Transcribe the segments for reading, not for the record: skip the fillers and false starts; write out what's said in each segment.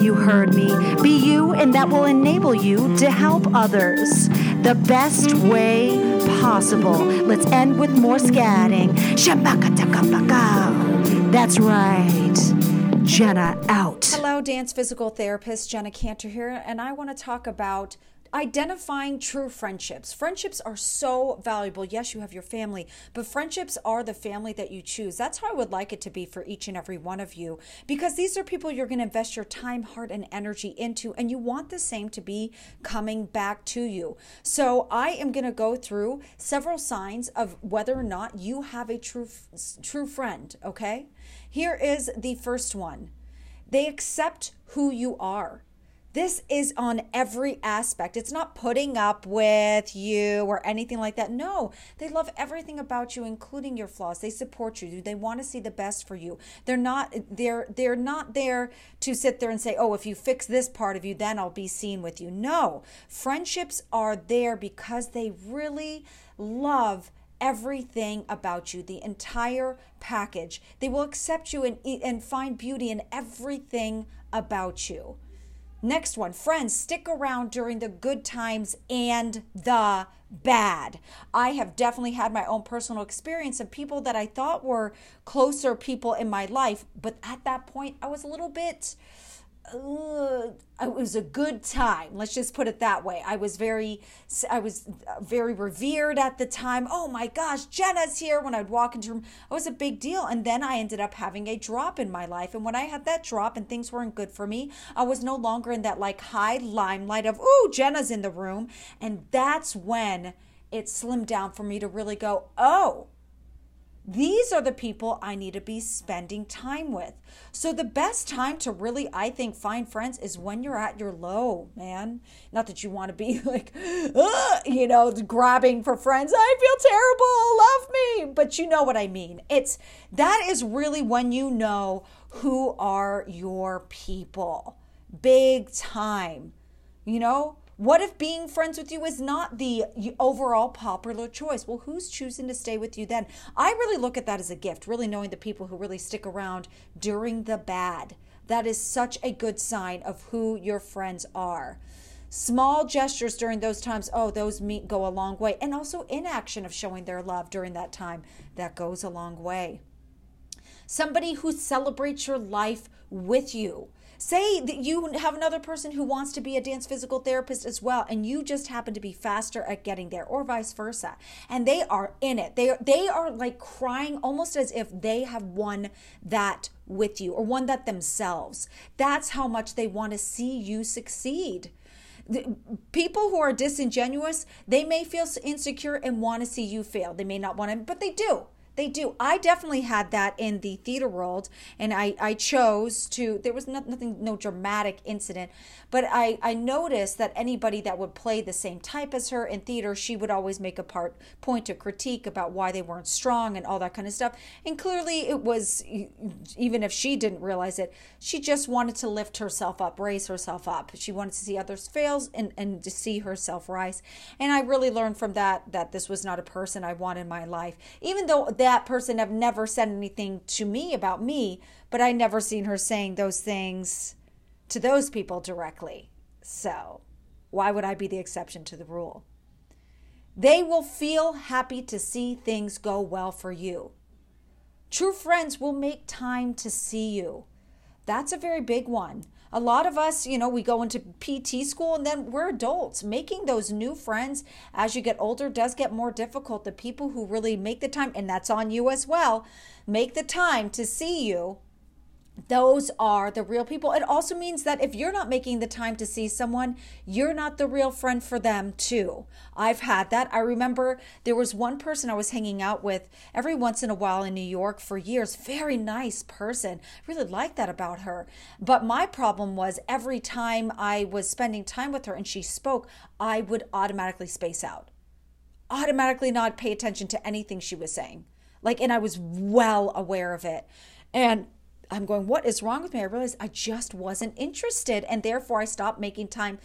You heard me. Be you, and that will enable you to help others the best way possible. Let's end with more scatting. That's right. Jenna out. Hello, dance physical therapist Jenna Cantor here, and I want to talk about identifying true friendships. Friendships are so valuable. Yes, you have your family, but friendships are the family that you choose. That's how I would like it to be for each and every one of you, because these are people you're going to invest your time, heart, and energy into, and you want the same to be coming back to you. So I am going to go through several signs of whether or not you have a true friend, okay? Here is the first one. They accept who you are. This is on every aspect. It's not putting up with you or anything like that. No, they love everything about you, including your flaws. They support you. They want to see the best for you. They're not there to sit there and say, oh, if you fix this part of you, then I'll be seen with you. No, friendships are there because they really love everything about you, the entire package. They will accept you and find beauty in everything about you. Next one, friends stick around during the good times and the bad. I have definitely had my own personal experience of people that I thought were closer people in my life, but at that point I was a little bit, it was a good time. Let's just put it that way. I was very revered at the time. Oh my gosh, Jenna's here. When I'd walk into room, I was a big deal. And then I ended up having a drop in my life. And when I had that drop and things weren't good for me, I was no longer in that like high limelight of, ooh, Jenna's in the room. And that's when it slimmed down for me to really go, oh, these are the people I need to be spending time with. So the best time to really, I think, find friends is when you're at your low, man. Not that you want to be like, grabbing for friends. I feel terrible. Love me. But you know what I mean. That is really when you know who are your people. Big time. You know? What if being friends with you is not the overall popular choice? Well, who's choosing to stay with you then? I really look at that as a gift, really knowing the people who really stick around during the bad. That is such a good sign of who your friends are. Small gestures during those times, go a long way. And also inaction of showing their love during that time, that goes a long way. Somebody who celebrates your life with you. Say that you have another person who wants to be a dance physical therapist as well, and you just happen to be faster at getting there, or vice versa. And they are in it. They are like crying almost as if they have won that with you or won that themselves. That's how much they want to see you succeed. People who are disingenuous, they may feel insecure and want to see you fail. They may not want to, but they do. They do. I definitely had that in the theater world, and I chose to, there was no dramatic incident, but I noticed that anybody that would play the same type as her in theater, she would always make a point to critique about why they weren't strong and all that kind of stuff. And clearly it was, even if she didn't realize it, she just wanted to lift herself up, raise herself up. She wanted to see others fail and to see herself rise. And I really learned from that this was not a person I wanted in my life, even though that person have never said anything to me about me, but I never seen her saying those things to those people directly. So why would I be the exception to the rule? They will feel happy to see things go well for you. True friends will make time to see you. That's a very big one. A lot of us, you know, we go into PT school and then we're adults. Making those new friends as you get older does get more difficult. The people who really make the time, and that's on you as well, make the time to see you, those are the real people. It also means that if you're not making the time to see someone, you're not the real friend for them too. I've had that. I remember there was one person I was hanging out with every once in a while in New York for years. Very nice person. Really liked that about her. But my problem was every time I was spending time with her and she spoke, I would automatically space out. Automatically not pay attention to anything she was saying. Like, and I was well aware of it. And I'm going, what is wrong with me? I realized I just wasn't interested. And therefore I stopped making time,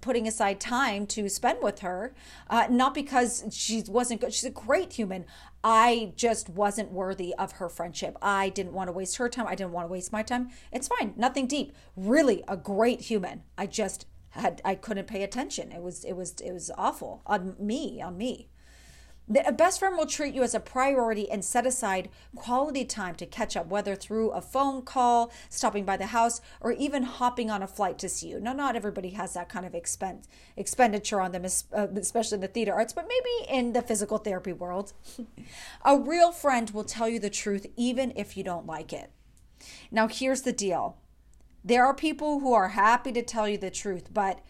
putting aside time to spend with her. Not because she wasn't good. She's a great human. I just wasn't worthy of her friendship. I didn't want to waste her time. I didn't want to waste my time. It's fine. Nothing deep. Really a great human. I just I couldn't pay attention. It was awful on me. A best friend will treat you as a priority and set aside quality time to catch up, whether through a phone call, stopping by the house, or even hopping on a flight to see you. Now, not everybody has that kind of expenditure on them, especially in the theater arts, but maybe in the physical therapy world. A real friend will tell you the truth, even if you don't like it. Now, here's the deal. There are people who are happy to tell you the truth, but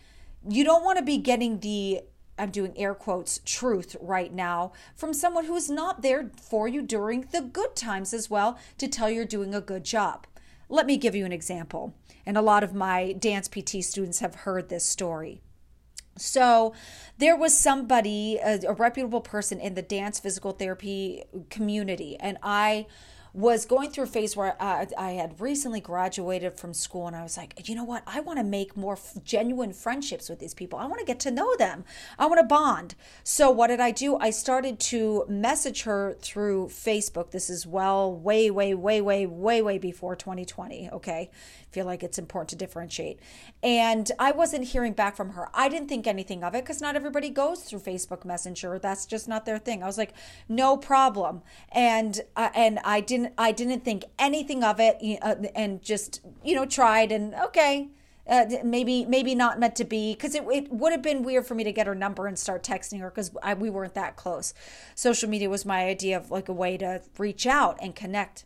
you don't want to be getting the, I'm doing air quotes, truth right now from someone who is not there for you during the good times as well to tell you're doing a good job. Let me give you an example. And a lot of my dance PT students have heard this story. So there was somebody, a reputable person in the dance physical therapy community. And I was going through a phase where I had recently graduated from school and I was like, you know what? I want to make more genuine friendships with these people. I want to get to know them. I want to bond. So what did I do? I started to message her through Facebook. This is way before 2020. Okay. I feel like it's important to differentiate. And I wasn't hearing back from her. I didn't think anything of it because not everybody goes through Facebook Messenger. That's just not their thing. I was like, no problem. And I didn't think anything of it, and just, you know, tried and okay, maybe not meant to be, because it would have been weird for me to get her number and start texting her because we weren't that close. Social media was my idea of like a way to reach out and connect.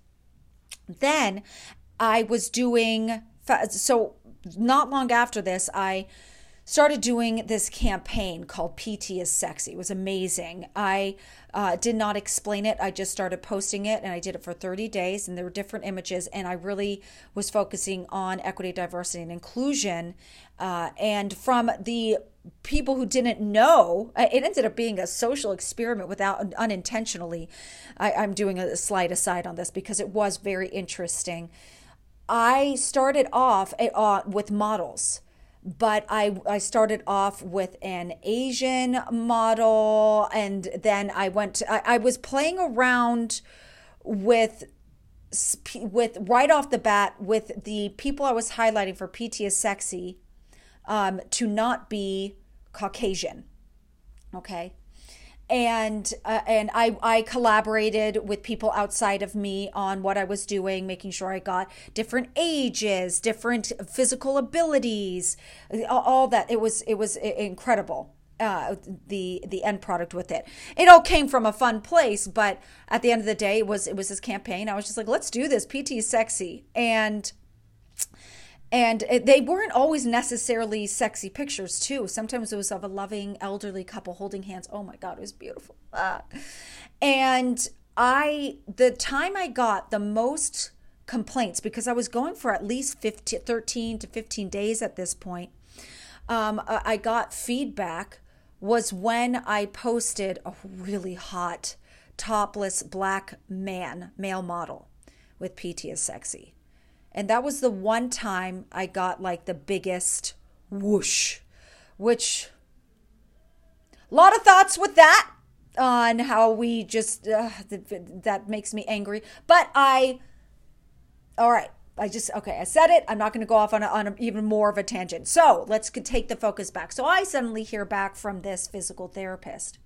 Then I was doing, so not long after this, I started doing this campaign called PT is Sexy. It was amazing. I did not explain it. I just started posting it and I did it for 30 days and there were different images and I really was focusing on equity, diversity, and inclusion. And from the people who didn't know, it ended up being a social experiment without unintentionally. I'm doing a slight aside on this because it was very interesting. I started off with models. But I started off with an Asian model, and then I was playing around with right off the bat with the people I was highlighting for PT is Sexy to not be Caucasian, okay? And I collaborated with people outside of me on what I was doing, making sure I got different ages, different physical abilities, all that. It was incredible. The end product with it. It all came from a fun place, but at the end of the day, it was this campaign. I was just like, let's do this. PT is Sexy, and they weren't always necessarily sexy pictures too. Sometimes it was of a loving elderly couple holding hands. Oh my God, it was beautiful. And the time I got the most complaints, because I was going for at least 13 to 15 days at this point, I got feedback was when I posted a really hot topless black male model with PT is Sexy. And that was the one time I got like the biggest whoosh, which a lot of thoughts with that on how we just, that makes me angry. But all right, I said it. I'm not going to go off on even more of a tangent. So let's take the focus back. So I suddenly hear back from this physical therapist.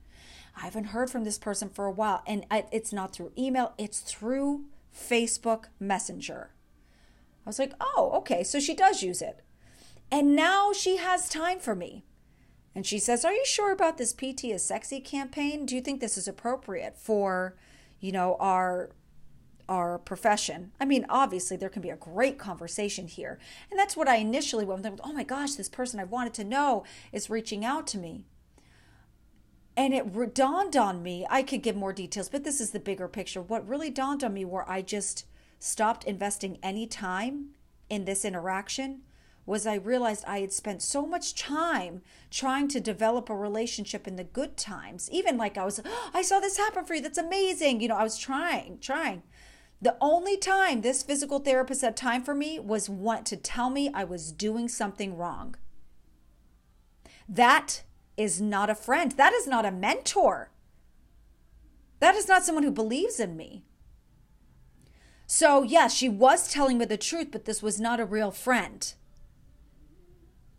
I haven't heard from this person for a while. And it's not through email. It's through Facebook Messenger. I was like, oh, okay, so she does use it. And now she has time for me. And she says, are you sure about this PT is Sexy campaign? Do you think this is appropriate for, you know, our profession? I mean, obviously there can be a great conversation here. And that's what I initially went with. Oh my gosh, this person I wanted to know is reaching out to me. And it dawned on me, I could give more details, but this is the bigger picture. What really dawned on me where I just stopped investing any time in this interaction was I realized I had spent so much time trying to develop a relationship in the good times. Even like I was, oh, I saw this happen for you. That's amazing. You know, I was trying. The only time this physical therapist had time for me was to tell me I was doing something wrong. That is not a friend. That is not a mentor. That is not someone who believes in me. So yes, she was telling me the truth, but this was not a real friend,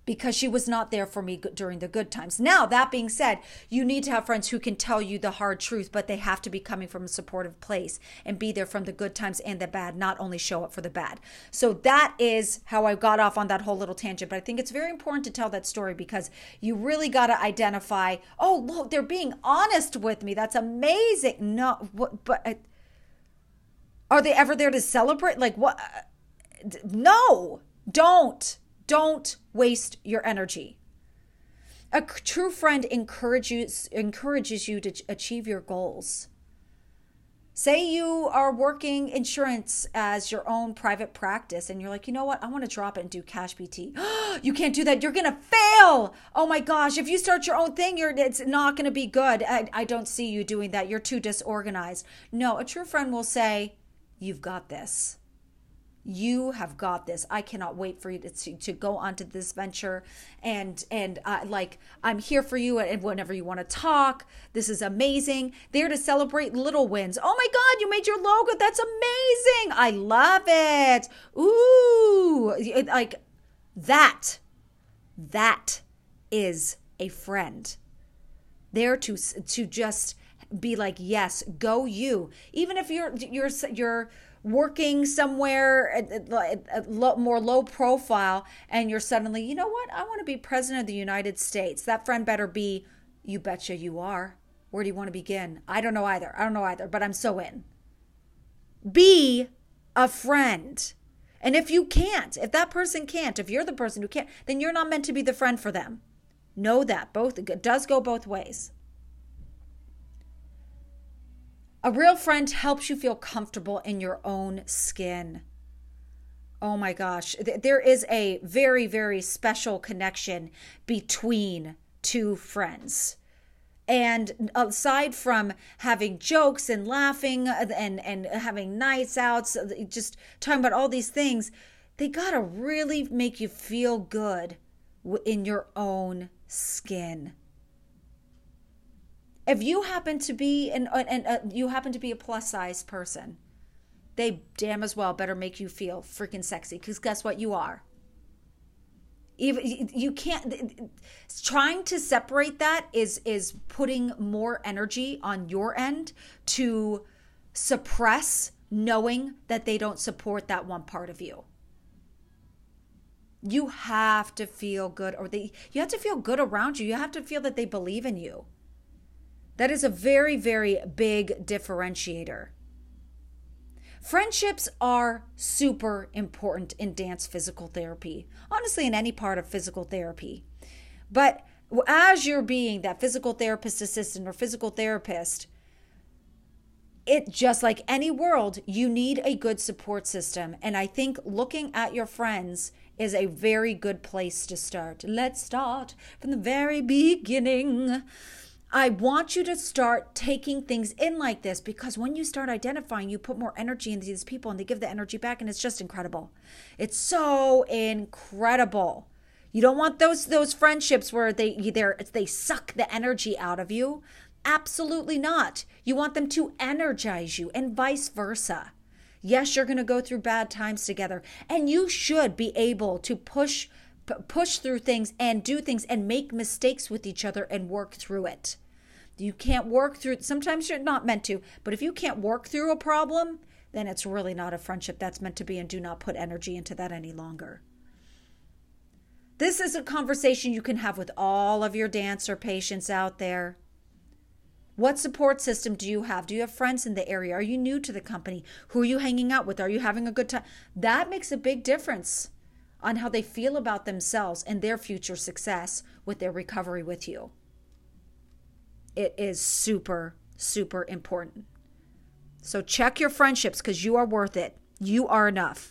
because she was not there for me during the good times. Now, that being said, you need to have friends who can tell you the hard truth, but they have to be coming from a supportive place and be there from the good times and the bad, not only show up for the bad. So that is how I got off on that whole little tangent. But I think it's very important to tell that story, because you really got to identify, oh, look, they're being honest with me. That's amazing. No, but are they ever there to celebrate? Like what? No, don't. Don't waste your energy. A true friend encourages you to achieve your goals. Say you are working insurance as your own private practice and you're like, you know what? I want to drop it and do cash PT. You can't do that. You're going to fail. Oh my gosh. If you start your own thing, it's not going to be good. I don't see you doing that. You're too disorganized. No, a true friend will say, you've got this. You have got this. I cannot wait for you to go onto this venture. And like, I'm here for you. And whenever you want to talk, this is amazing. There to celebrate little wins. Oh my God, you made your logo. That's amazing. I love it. Ooh, like that. That is a friend. There to just be like, yes, go you. Even if you're working somewhere more low profile and you're suddenly, you know what? I want to be president of the United States. That friend better be, you betcha you are. Where do you want to begin? I don't know either, but I'm so in. Be a friend. And if you can't, if that person can't, if you're the person who can't, then you're not meant to be the friend for them. Know that. It does go both ways. A real friend helps you feel comfortable in your own skin. Oh my gosh. There is a very, very special connection between two friends. And aside from having jokes and laughing and having nights outs, just talking about all these things, they got to really make you feel good in your own skin. If you happen to be a plus size person, they damn as well better make you feel freaking sexy, because guess what? You are. Even you can't. Trying to separate that is putting more energy on your end to suppress knowing that they don't support that one part of you. You have to feel good, or you have to feel good around you. You have to feel that they believe in you. That is a very, very big differentiator. Friendships are super important in dance physical therapy. Honestly, in any part of physical therapy. But as you're being that physical therapist assistant or physical therapist, it just like any world, you need a good support system. And I think looking at your friends is a very good place to start. Let's start from the very beginning. I want you to start taking things in like this, because when you start identifying, you put more energy into these people and they give the energy back, and it's just incredible. It's so incredible. You don't want those friendships where they suck the energy out of you. Absolutely not. You want them to energize you, and vice versa. Yes, you're going to go through bad times together, and you should be able to push through things and do things and make mistakes with each other and work through it. You can't work through, sometimes you're not meant to, but if you can't work through a problem, then it's really not a friendship that's meant to be, and do not put energy into that any longer. This is a conversation you can have with all of your dancer patients out there. What support system do you have? Do you have friends in the area? Are you new to the company? Who are you hanging out with? Are you having a good time? That makes a big difference on how they feel about themselves and their future success with their recovery with you. It is super, super important. So check your friendships, because you are worth it. You are enough.